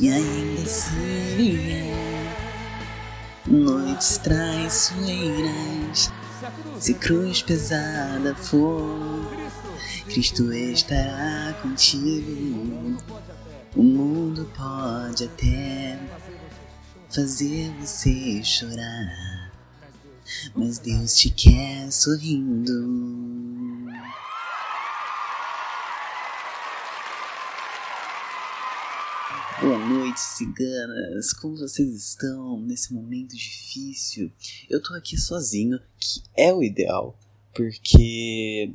E ainda assim, noites traiçoeiras, se cruz pesada for, Cristo estará contigo. O mundo pode até fazer você chorar, mas Deus te quer sorrindo. Boa noite, ciganas, como vocês estão nesse momento difícil? Eu tô aqui sozinho, que é o ideal, porque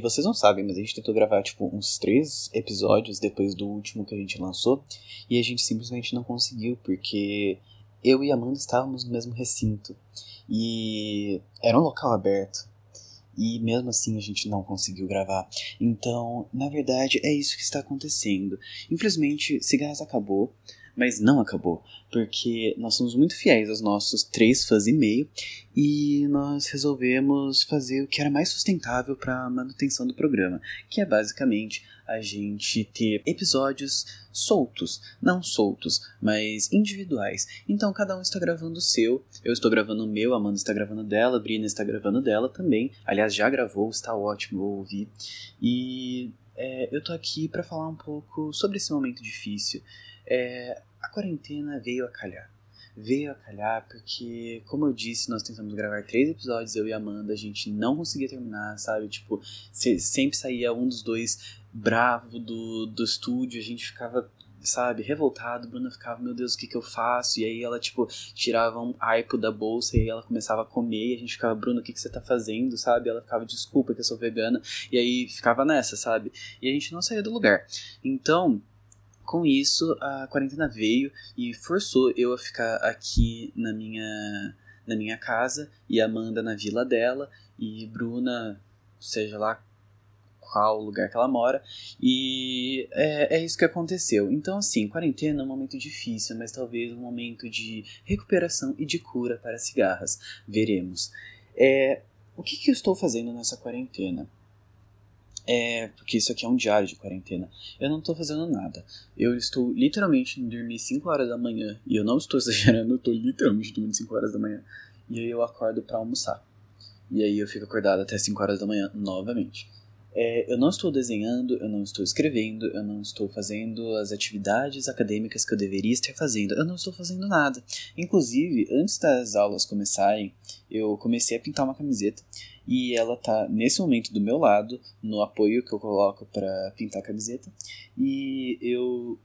vocês não sabem, mas a gente tentou gravar tipo uns 3 episódios depois do último que a gente lançou, e a gente simplesmente não conseguiu, porque eu e a Amanda estávamos no mesmo recinto, e era um local aberto, e mesmo assim a gente não conseguiu gravar. Então, na verdade, é isso que está acontecendo. Infelizmente, Cigarras acabou, mas não acabou, porque nós somos muito fiéis aos nossos 3 fãs e meio, e nós resolvemos fazer o que era mais sustentável para a manutenção do programa, que é basicamente a gente ter episódios soltos, não soltos, mas individuais. Então cada um está gravando o seu, eu estou gravando o meu, a Amanda está gravando dela, a Bruna está gravando dela também, aliás já gravou, está ótimo, vou ouvir, e eu tô aqui para falar um pouco sobre esse momento difícil. A quarentena veio a calhar porque, como eu disse, nós tentamos gravar 3 episódios, eu e a Amanda, a gente não conseguia terminar, sabe, tipo, sempre saía um dos dois bravo do estúdio, a gente ficava, sabe, revoltado, a Bruna ficava, meu Deus, o que eu faço? E aí ela, tipo, tirava um iPod da bolsa e aí ela começava a comer e a gente ficava, Bruna, o que você tá fazendo, sabe? Ela ficava, desculpa que eu sou vegana, e aí ficava nessa, sabe? E a gente não saía do lugar. Então, com isso, a quarentena veio e forçou eu a ficar aqui na minha casa e a Amanda na vila dela e Bruna, seja lá qual lugar que ela mora, e é isso que aconteceu. Então, assim, quarentena é um momento difícil, mas talvez um momento de recuperação e de cura para cigarras. Veremos. O que eu estou fazendo nessa quarentena? Porque isso aqui é um diário de quarentena. Eu não tô fazendo nada. Eu estou literalmente indo dormir 5 horas da manhã. E eu não estou exagerando, eu tô literalmente dormindo 5 horas da manhã. E aí eu acordo pra almoçar. E aí eu fico acordado até 5 horas da manhã novamente. Eu não estou desenhando, eu não estou escrevendo, eu não estou fazendo as atividades acadêmicas que eu deveria estar fazendo, eu não estou fazendo nada. Inclusive, antes das aulas começarem, eu comecei a pintar uma camiseta e ela tá, nesse momento, do meu lado, no apoio que eu coloco para pintar a camiseta, e eu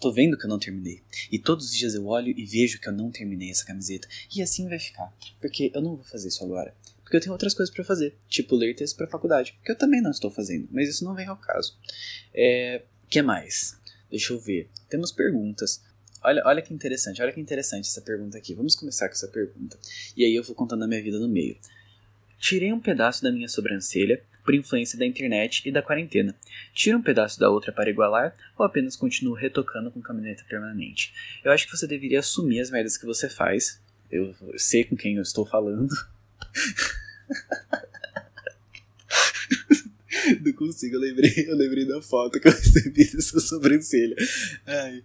tô vendo que eu não terminei. E todos os dias eu olho e vejo que eu não terminei essa camiseta. E assim vai ficar, porque eu não vou fazer isso agora. Porque eu tenho outras coisas pra fazer, tipo ler texto pra faculdade, que eu também não estou fazendo, mas isso não vem ao caso. Que mais? Deixa eu ver. Temos perguntas. Olha que interessante, essa pergunta aqui. Vamos começar com essa pergunta. E aí eu vou contando a minha vida no meio. Tirei um pedaço da minha sobrancelha por influência da internet e da quarentena. Tiro um pedaço da outra para igualar ou apenas continuo retocando com caminhoneta permanente? Eu acho que você deveria assumir as merdas que você faz. Eu sei com quem eu estou falando. Não consigo, eu lembrei da foto que eu recebi dessa sobrancelha. Ai,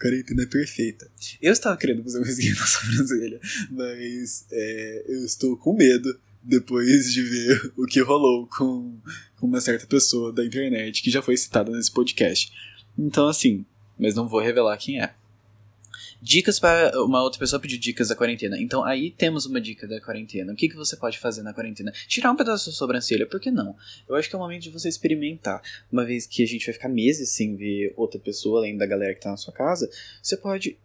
quarentena é perfeita. Eu estava querendo fazer um risquinho na sobrancelha, mas eu estou com medo depois de ver o que rolou com uma certa pessoa da internet que já foi citada nesse podcast. Então, assim, mas não vou revelar quem é. Dicas para... Uma outra pessoa pediu dicas da quarentena. Então, aí temos uma dica da quarentena. O que você pode fazer na quarentena? Tirar um pedaço da sua sobrancelha, por que não? Eu acho que é o momento de você experimentar. Uma vez que a gente vai ficar meses sem ver outra pessoa, além da galera que tá na sua casa, você pode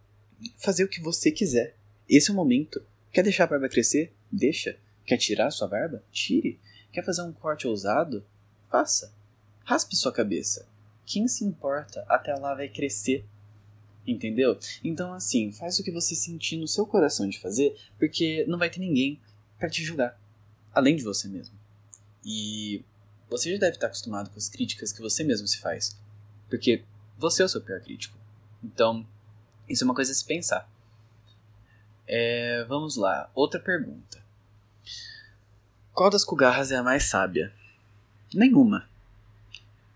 fazer o que você quiser. Esse é o momento. Quer deixar a barba crescer? Deixa. Quer tirar a sua barba? Tire. Quer fazer um corte ousado? Faça. Raspe sua cabeça. Quem se importa? Até lá vai crescer. Entendeu? Então, assim, faz o que você sentir no seu coração de fazer, porque não vai ter ninguém pra te julgar, além de você mesmo. E você já deve estar acostumado com as críticas que você mesmo se faz, porque você é o seu pior crítico. Então, isso é uma coisa a se pensar. Vamos lá, outra pergunta. Qual das cigarras é a mais sábia? Nenhuma.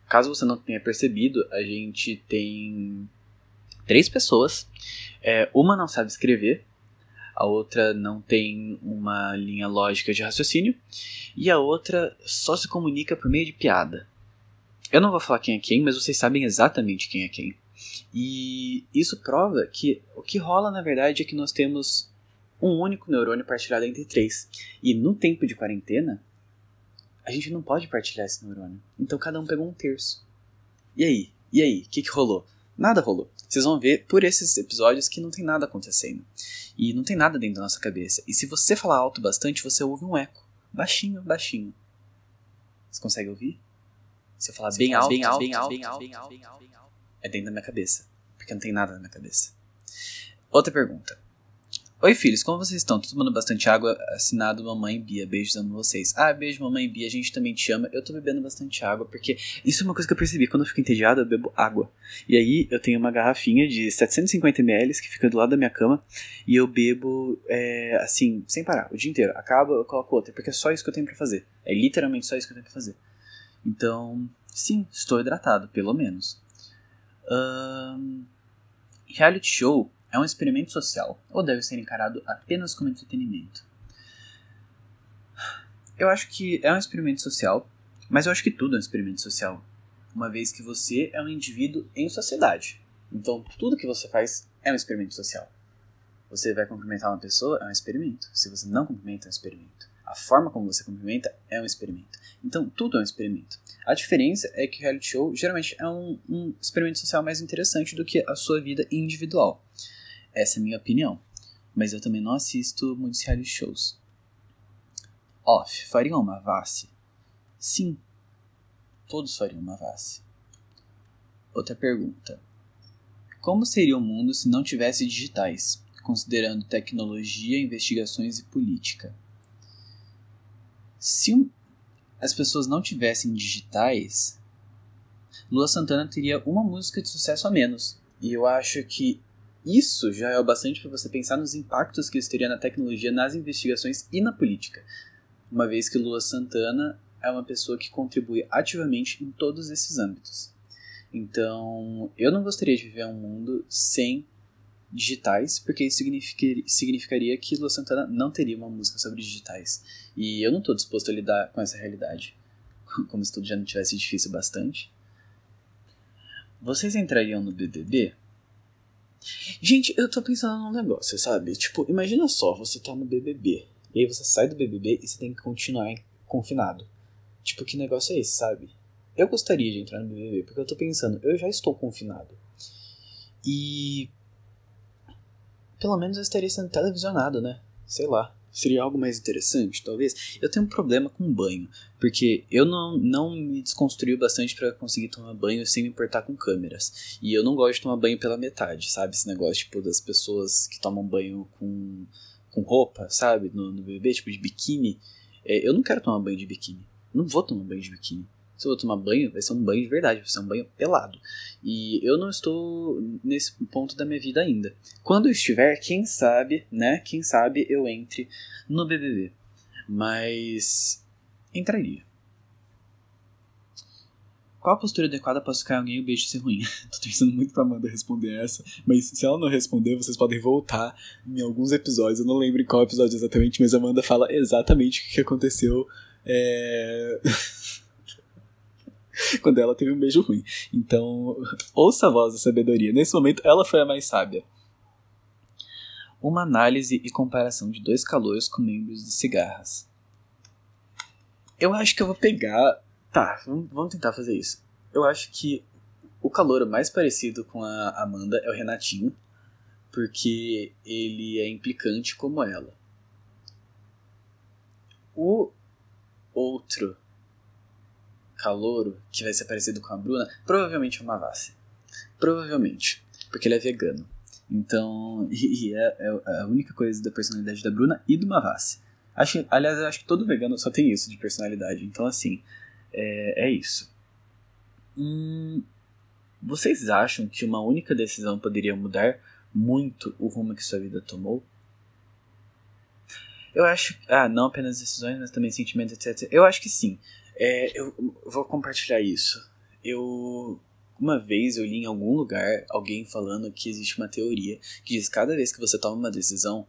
Caso você não tenha percebido, a gente tem... três pessoas. Uma não sabe escrever, a outra não tem uma linha lógica de raciocínio, e a outra só se comunica por meio de piada. Eu não vou falar quem é quem, mas vocês sabem exatamente quem é quem. E isso prova que o que rola, na verdade, é que nós temos um único neurônio partilhado entre três. E no tempo de quarentena, a gente não pode partilhar esse neurônio. Então cada um pegou um terço. E aí? E aí? O que rolou? Nada rolou. Vocês vão ver por esses episódios que não tem nada acontecendo. E não tem nada dentro da nossa cabeça. E se você falar alto bastante, você ouve um eco. Baixinho, baixinho. Você consegue ouvir? Se eu falar bem alto, bem alto, bem alto, bem alto, bem alto, bem alto, é dentro da minha cabeça. Porque não tem nada na minha cabeça. Outra pergunta. Oi, filhos, como vocês estão? Tô tomando bastante água. Assinado Mamãe Bia. Beijos, amo vocês. Ah, beijo, Mamãe Bia. A gente também te ama. Eu tô bebendo bastante água, porque isso é uma coisa que eu percebi. Quando eu fico entediado, eu bebo água. E aí, eu tenho uma garrafinha de 750ml que fica do lado da minha cama. E eu bebo, assim, sem parar, o dia inteiro. Acaba, eu coloco outra, porque é só isso que eu tenho pra fazer. É literalmente só isso que eu tenho pra fazer. Então, sim, estou hidratado, pelo menos. Reality show é um experimento social, ou deve ser encarado apenas como entretenimento? Eu acho que é um experimento social, mas eu acho que tudo é um experimento social, uma vez que você é um indivíduo em sociedade. Então, tudo que você faz é um experimento social. Você vai cumprimentar uma pessoa, é um experimento. Se você não cumprimenta, é um experimento. A forma como você cumprimenta é um experimento. Então, tudo é um experimento. A diferença é que o reality show geralmente é um experimento social mais interessante do que a sua vida individual. Essa é a minha opinião. Mas eu também não assisto muitos reality shows. Off, fariam uma Mavassi? Sim. Todos fariam uma Mavassi. Outra pergunta. Como seria o mundo se não tivesse digitais, considerando tecnologia, investigações e política? Se as pessoas não tivessem digitais, Luan Santana teria uma música de sucesso a menos. E eu acho que isso já é o bastante para você pensar nos impactos que isso teria na tecnologia, nas investigações e na política. Uma vez que Luan Santana é uma pessoa que contribui ativamente em todos esses âmbitos. Então, eu não gostaria de viver um mundo sem digitais, porque isso significaria que Luan Santana não teria uma música sobre digitais. E eu não estou disposto a lidar com essa realidade, como se tudo já não tivesse difícil bastante. Vocês entrariam no BBB? Gente, eu tô pensando num negócio, sabe? Tipo, imagina só, você tá no BBB, e aí você sai do BBB e você tem que continuar confinado. Tipo, que negócio é esse, sabe? Eu gostaria de entrar no BBB, porque eu tô pensando, eu já estou confinado. E pelo menos eu estaria sendo televisionado, né? Sei lá. Seria algo mais interessante, talvez. Eu tenho um problema com banho, porque eu não me desconstruí bastante pra conseguir tomar banho sem me importar com câmeras. E eu não gosto de tomar banho pela metade, sabe? Esse negócio, tipo, das pessoas que tomam banho com roupa, sabe? No bebê, tipo, de biquíni. Eu não quero tomar banho de biquíni. Não vou tomar banho de biquíni. Se eu vou tomar banho, vai ser um banho de verdade, vai ser um banho pelado. E eu não estou nesse ponto da minha vida ainda. Quando eu estiver, quem sabe, né? Quem sabe eu entre no BBB. Mas entraria. Qual a postura adequada para socar alguém e o beijo ser ruim? Tô pensando muito pra Amanda responder essa, mas se ela não responder, vocês podem voltar em alguns episódios. Eu não lembro em qual episódio exatamente, mas a Amanda fala exatamente o que aconteceu. Quando ela teve um beijo ruim. Então, ouça a voz da sabedoria. Nesse momento, ela foi a mais sábia. Uma análise e comparação de dois calouros com membros de cigarras. Eu acho que eu vou pegar... Tá, vamos tentar fazer isso. Eu acho que o calouro mais parecido com a Amanda é o Renatinho, porque ele é implicante como ela. O outro calouro, que vai ser parecido com a Bruna, provavelmente é uma Mavassi. Provavelmente. Porque ele é vegano. Então, é a única coisa da personalidade da Bruna e do Mavassi. Aliás, eu acho que todo vegano só tem isso de personalidade. Então, assim, é isso. Vocês acham que uma única decisão poderia mudar muito o rumo que sua vida tomou? Eu acho... não apenas decisões, mas também sentimentos, etc. Eu acho que sim. Eu vou compartilhar isso. Eu Uma vez eu li em algum lugar alguém falando que existe uma teoria que diz que cada vez que você toma uma decisão,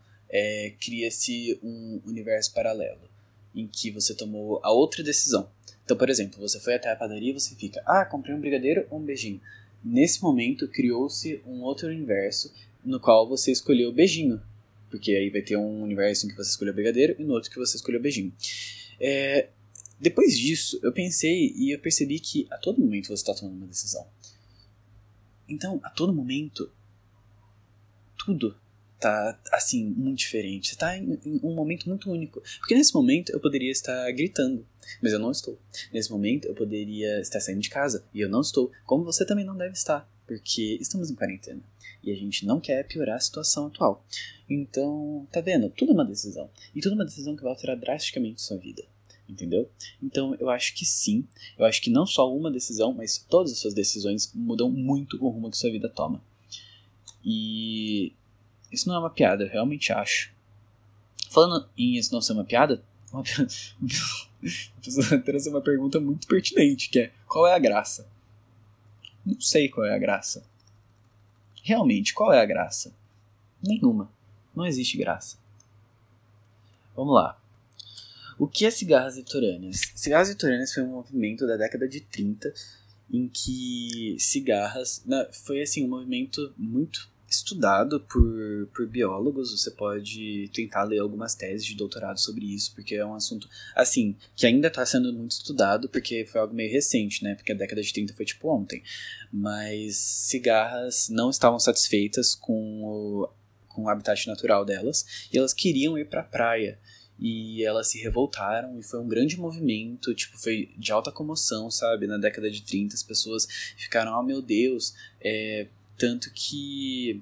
cria-se um universo paralelo em que você tomou a outra decisão. Então, por exemplo, você foi até a padaria e você fica, comprei um brigadeiro ou um beijinho. Nesse momento, criou-se um outro universo no qual você escolheu o beijinho. Porque aí vai ter um universo em que você escolheu o brigadeiro e no outro que você escolheu o beijinho. Depois disso, eu pensei e eu percebi que a todo momento você está tomando uma decisão. Então, a todo momento, tudo tá, assim, muito diferente. Você tá em um momento muito único. Porque nesse momento eu poderia estar gritando, mas eu não estou. Nesse momento eu poderia estar saindo de casa e eu não estou. Como você também não deve estar, porque estamos em quarentena. E a gente não quer piorar a situação atual. Então, tá vendo? Tudo é uma decisão. E tudo é uma decisão que vai alterar drasticamente a sua vida. Entendeu? Então, eu acho que sim. Eu acho que não só uma decisão, mas todas as suas decisões mudam muito o rumo que sua vida toma. E... isso não é uma piada, eu realmente acho. Falando em isso não ser uma piada, uma pessoa trouxe uma pergunta muito pertinente, que é, qual é a graça? Não sei qual é a graça. Realmente, qual é a graça? Nenhuma. Não existe graça. Vamos lá. O que é cigarras litorâneas? Cigarras litorâneas foi um movimento da década de 30, em que cigarras... foi, assim, um movimento muito... estudado por biólogos. Você pode tentar ler algumas teses de doutorado sobre isso, porque é um assunto, assim, que ainda está sendo muito estudado, porque foi algo meio recente, né? Porque a década de 30 foi tipo ontem. Mas cigarras não estavam satisfeitas com o habitat natural delas, e elas queriam ir para a praia. E elas se revoltaram, e foi um grande movimento, tipo, foi de alta comoção, sabe? Na década de 30, as pessoas ficaram, meu Deus, tanto que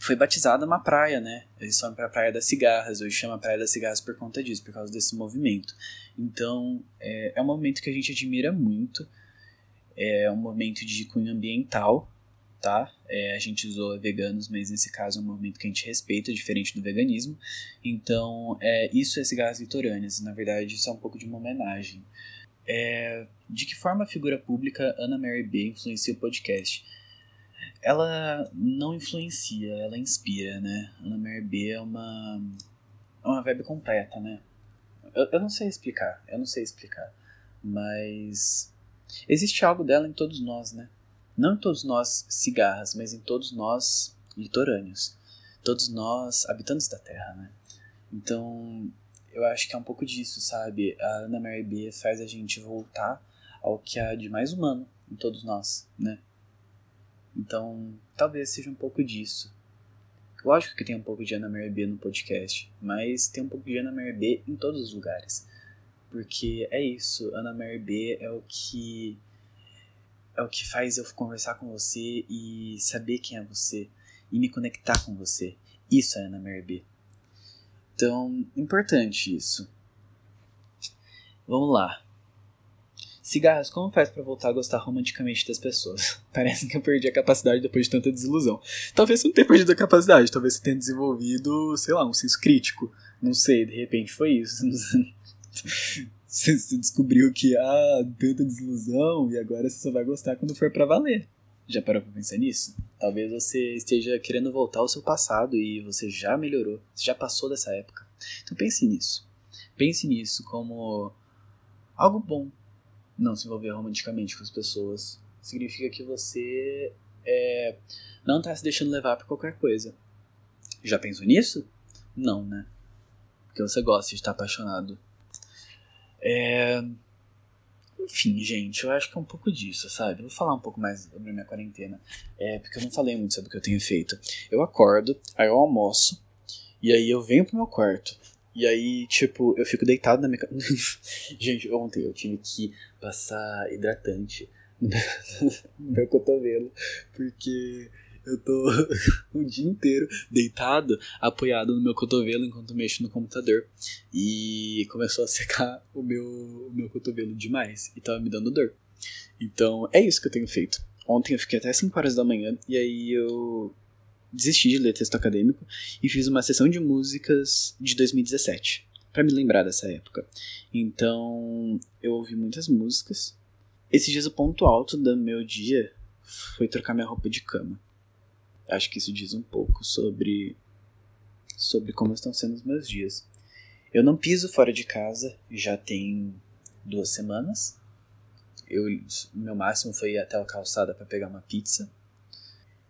foi batizada uma praia, né? Eles falam pra Praia das Cigarras, hoje chama Praia das Cigarras por conta disso, por causa desse movimento. Então, é um movimento que a gente admira muito, é um movimento de cunho ambiental, tá? A gente zoa veganos, mas nesse caso é um movimento que a gente respeita, diferente do veganismo. Então, isso é Cigarras Litorâneas, na verdade isso é um pouco de uma homenagem. De que forma a figura pública Ana Mary B influencia o podcast? Ela não influencia, ela inspira, né? Ana Mary B é uma vibe completa, né? Eu não sei explicar, mas existe algo dela em todos nós, né? Não em todos nós cigarras, mas em todos nós litorâneos. Todos nós habitantes da Terra, né? Então, eu acho que é um pouco disso, sabe? A Ana Mary B faz a gente voltar ao que há de mais humano em todos nós, né? Então, talvez seja um pouco disso. Lógico que tem um pouco de Ana Mary B no podcast, mas tem um pouco de Ana Mary B em todos os lugares. Porque é isso, Ana Mary B é o que faz eu conversar com você e saber quem é você, e me conectar com você. Isso é Ana Mary B. Então, importante isso. Vamos lá. Cigarras, como faz pra voltar a gostar romanticamente das pessoas? Parece que eu perdi a capacidade depois de tanta desilusão. Talvez você não tenha perdido a capacidade, talvez você tenha desenvolvido, sei lá, um senso crítico. Não sei, de repente foi isso. Você descobriu que tanta desilusão, e agora você só vai gostar quando for pra valer. Já parou pra pensar nisso? Talvez você esteja querendo voltar ao seu passado e você já melhorou, você já passou dessa época. Então pense nisso. Pense nisso como algo bom. Não se envolver romanticamente com as pessoas significa que você não está se deixando levar por qualquer coisa. Já pensou nisso? Não, né? Porque você gosta de estar apaixonado. Enfim, gente, eu acho que é um pouco disso, sabe? Eu vou falar um pouco mais sobre a minha quarentena. Porque eu não falei muito sobre o que eu tenho feito. Eu acordo, aí eu almoço, e aí eu venho pro meu quarto. E aí, tipo, eu fico deitado na minha cama. Gente, ontem eu tive que passar hidratante no meu cotovelo, porque eu tô o dia inteiro deitado, apoiado no meu cotovelo enquanto mexo no computador. E começou a secar o meu cotovelo demais e tava me dando dor. Então, é isso que eu tenho feito. Ontem eu fiquei até 5 horas da manhã e aí eu... desisti de ler texto acadêmico e fiz uma sessão de músicas de 2017, pra me lembrar dessa época. Então, eu ouvi muitas músicas. Esses dias, o ponto alto do meu dia foi trocar minha roupa de cama. Acho que isso diz um pouco sobre como estão sendo os meus dias. Eu não piso fora de casa, já tem 2 semanas. Meu máximo foi ir até a calçada para pegar uma pizza.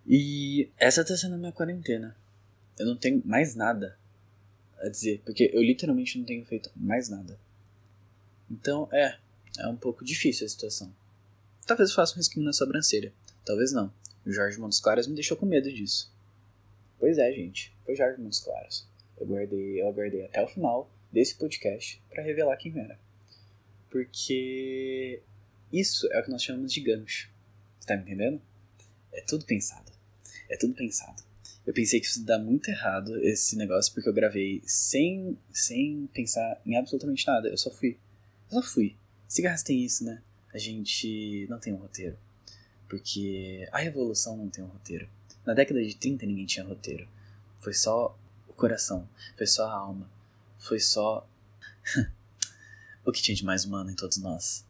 E essa tá sendo a minha quarentena. Eu não tenho mais nada a dizer, porque eu literalmente não tenho feito mais nada. Então, é um pouco difícil a situação. Talvez eu faça um risquinho na sobrancelha, talvez não. O Jorge Montes Claros me deixou com medo disso. Pois é, gente, foi Jorge Montes Claros. Eu aguardei até o final desse podcast pra revelar quem era. Porque isso é o que nós chamamos de gancho. Você tá me entendendo? É tudo pensado. Eu pensei que isso dá muito errado, esse negócio, porque eu gravei sem pensar em absolutamente nada. Eu só fui. Cigarras tem isso, né? A gente não tem um roteiro. Porque a revolução não tem um roteiro. Na década de 30 ninguém tinha roteiro. Foi só o coração. Foi só a alma. Foi só o que tinha de mais humano em todos nós.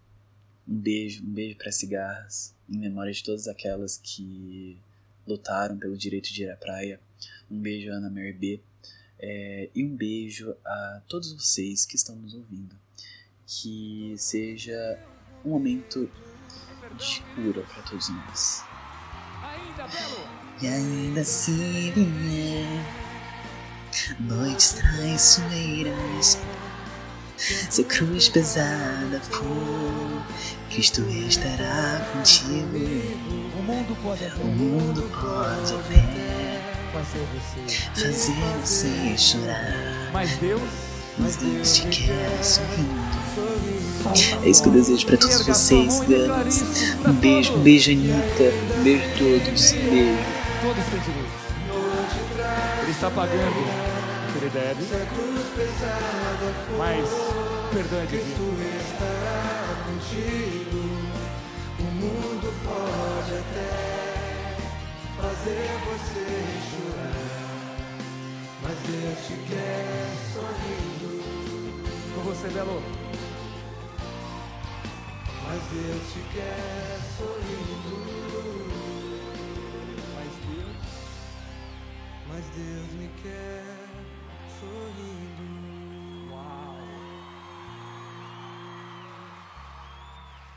Um beijo para cigarras, em memória de todas aquelas que lutaram pelo direito de ir à praia. Um beijo a Ana Mary B. E um beijo a todos vocês que estão nos ouvindo. Que seja um momento de cura para todos nós. E ainda se vier noites traiçoeiras, se a cruz pesada for, Cristo estará contigo. O mundo pode até fazer você chorar, mas Deus te quer sorrindo. É isso que eu desejo pra todos vocês, ganas. Um beijo, Anitta. Um beijo a todos. Um beijo. Todos têm direito. Ele está pagando o que ele deve. Mas perdão é divino. O mundo pode até fazer você chorar, mas Deus te quer sorrindo. Você, Belo. Mas Deus te quer sorrindo.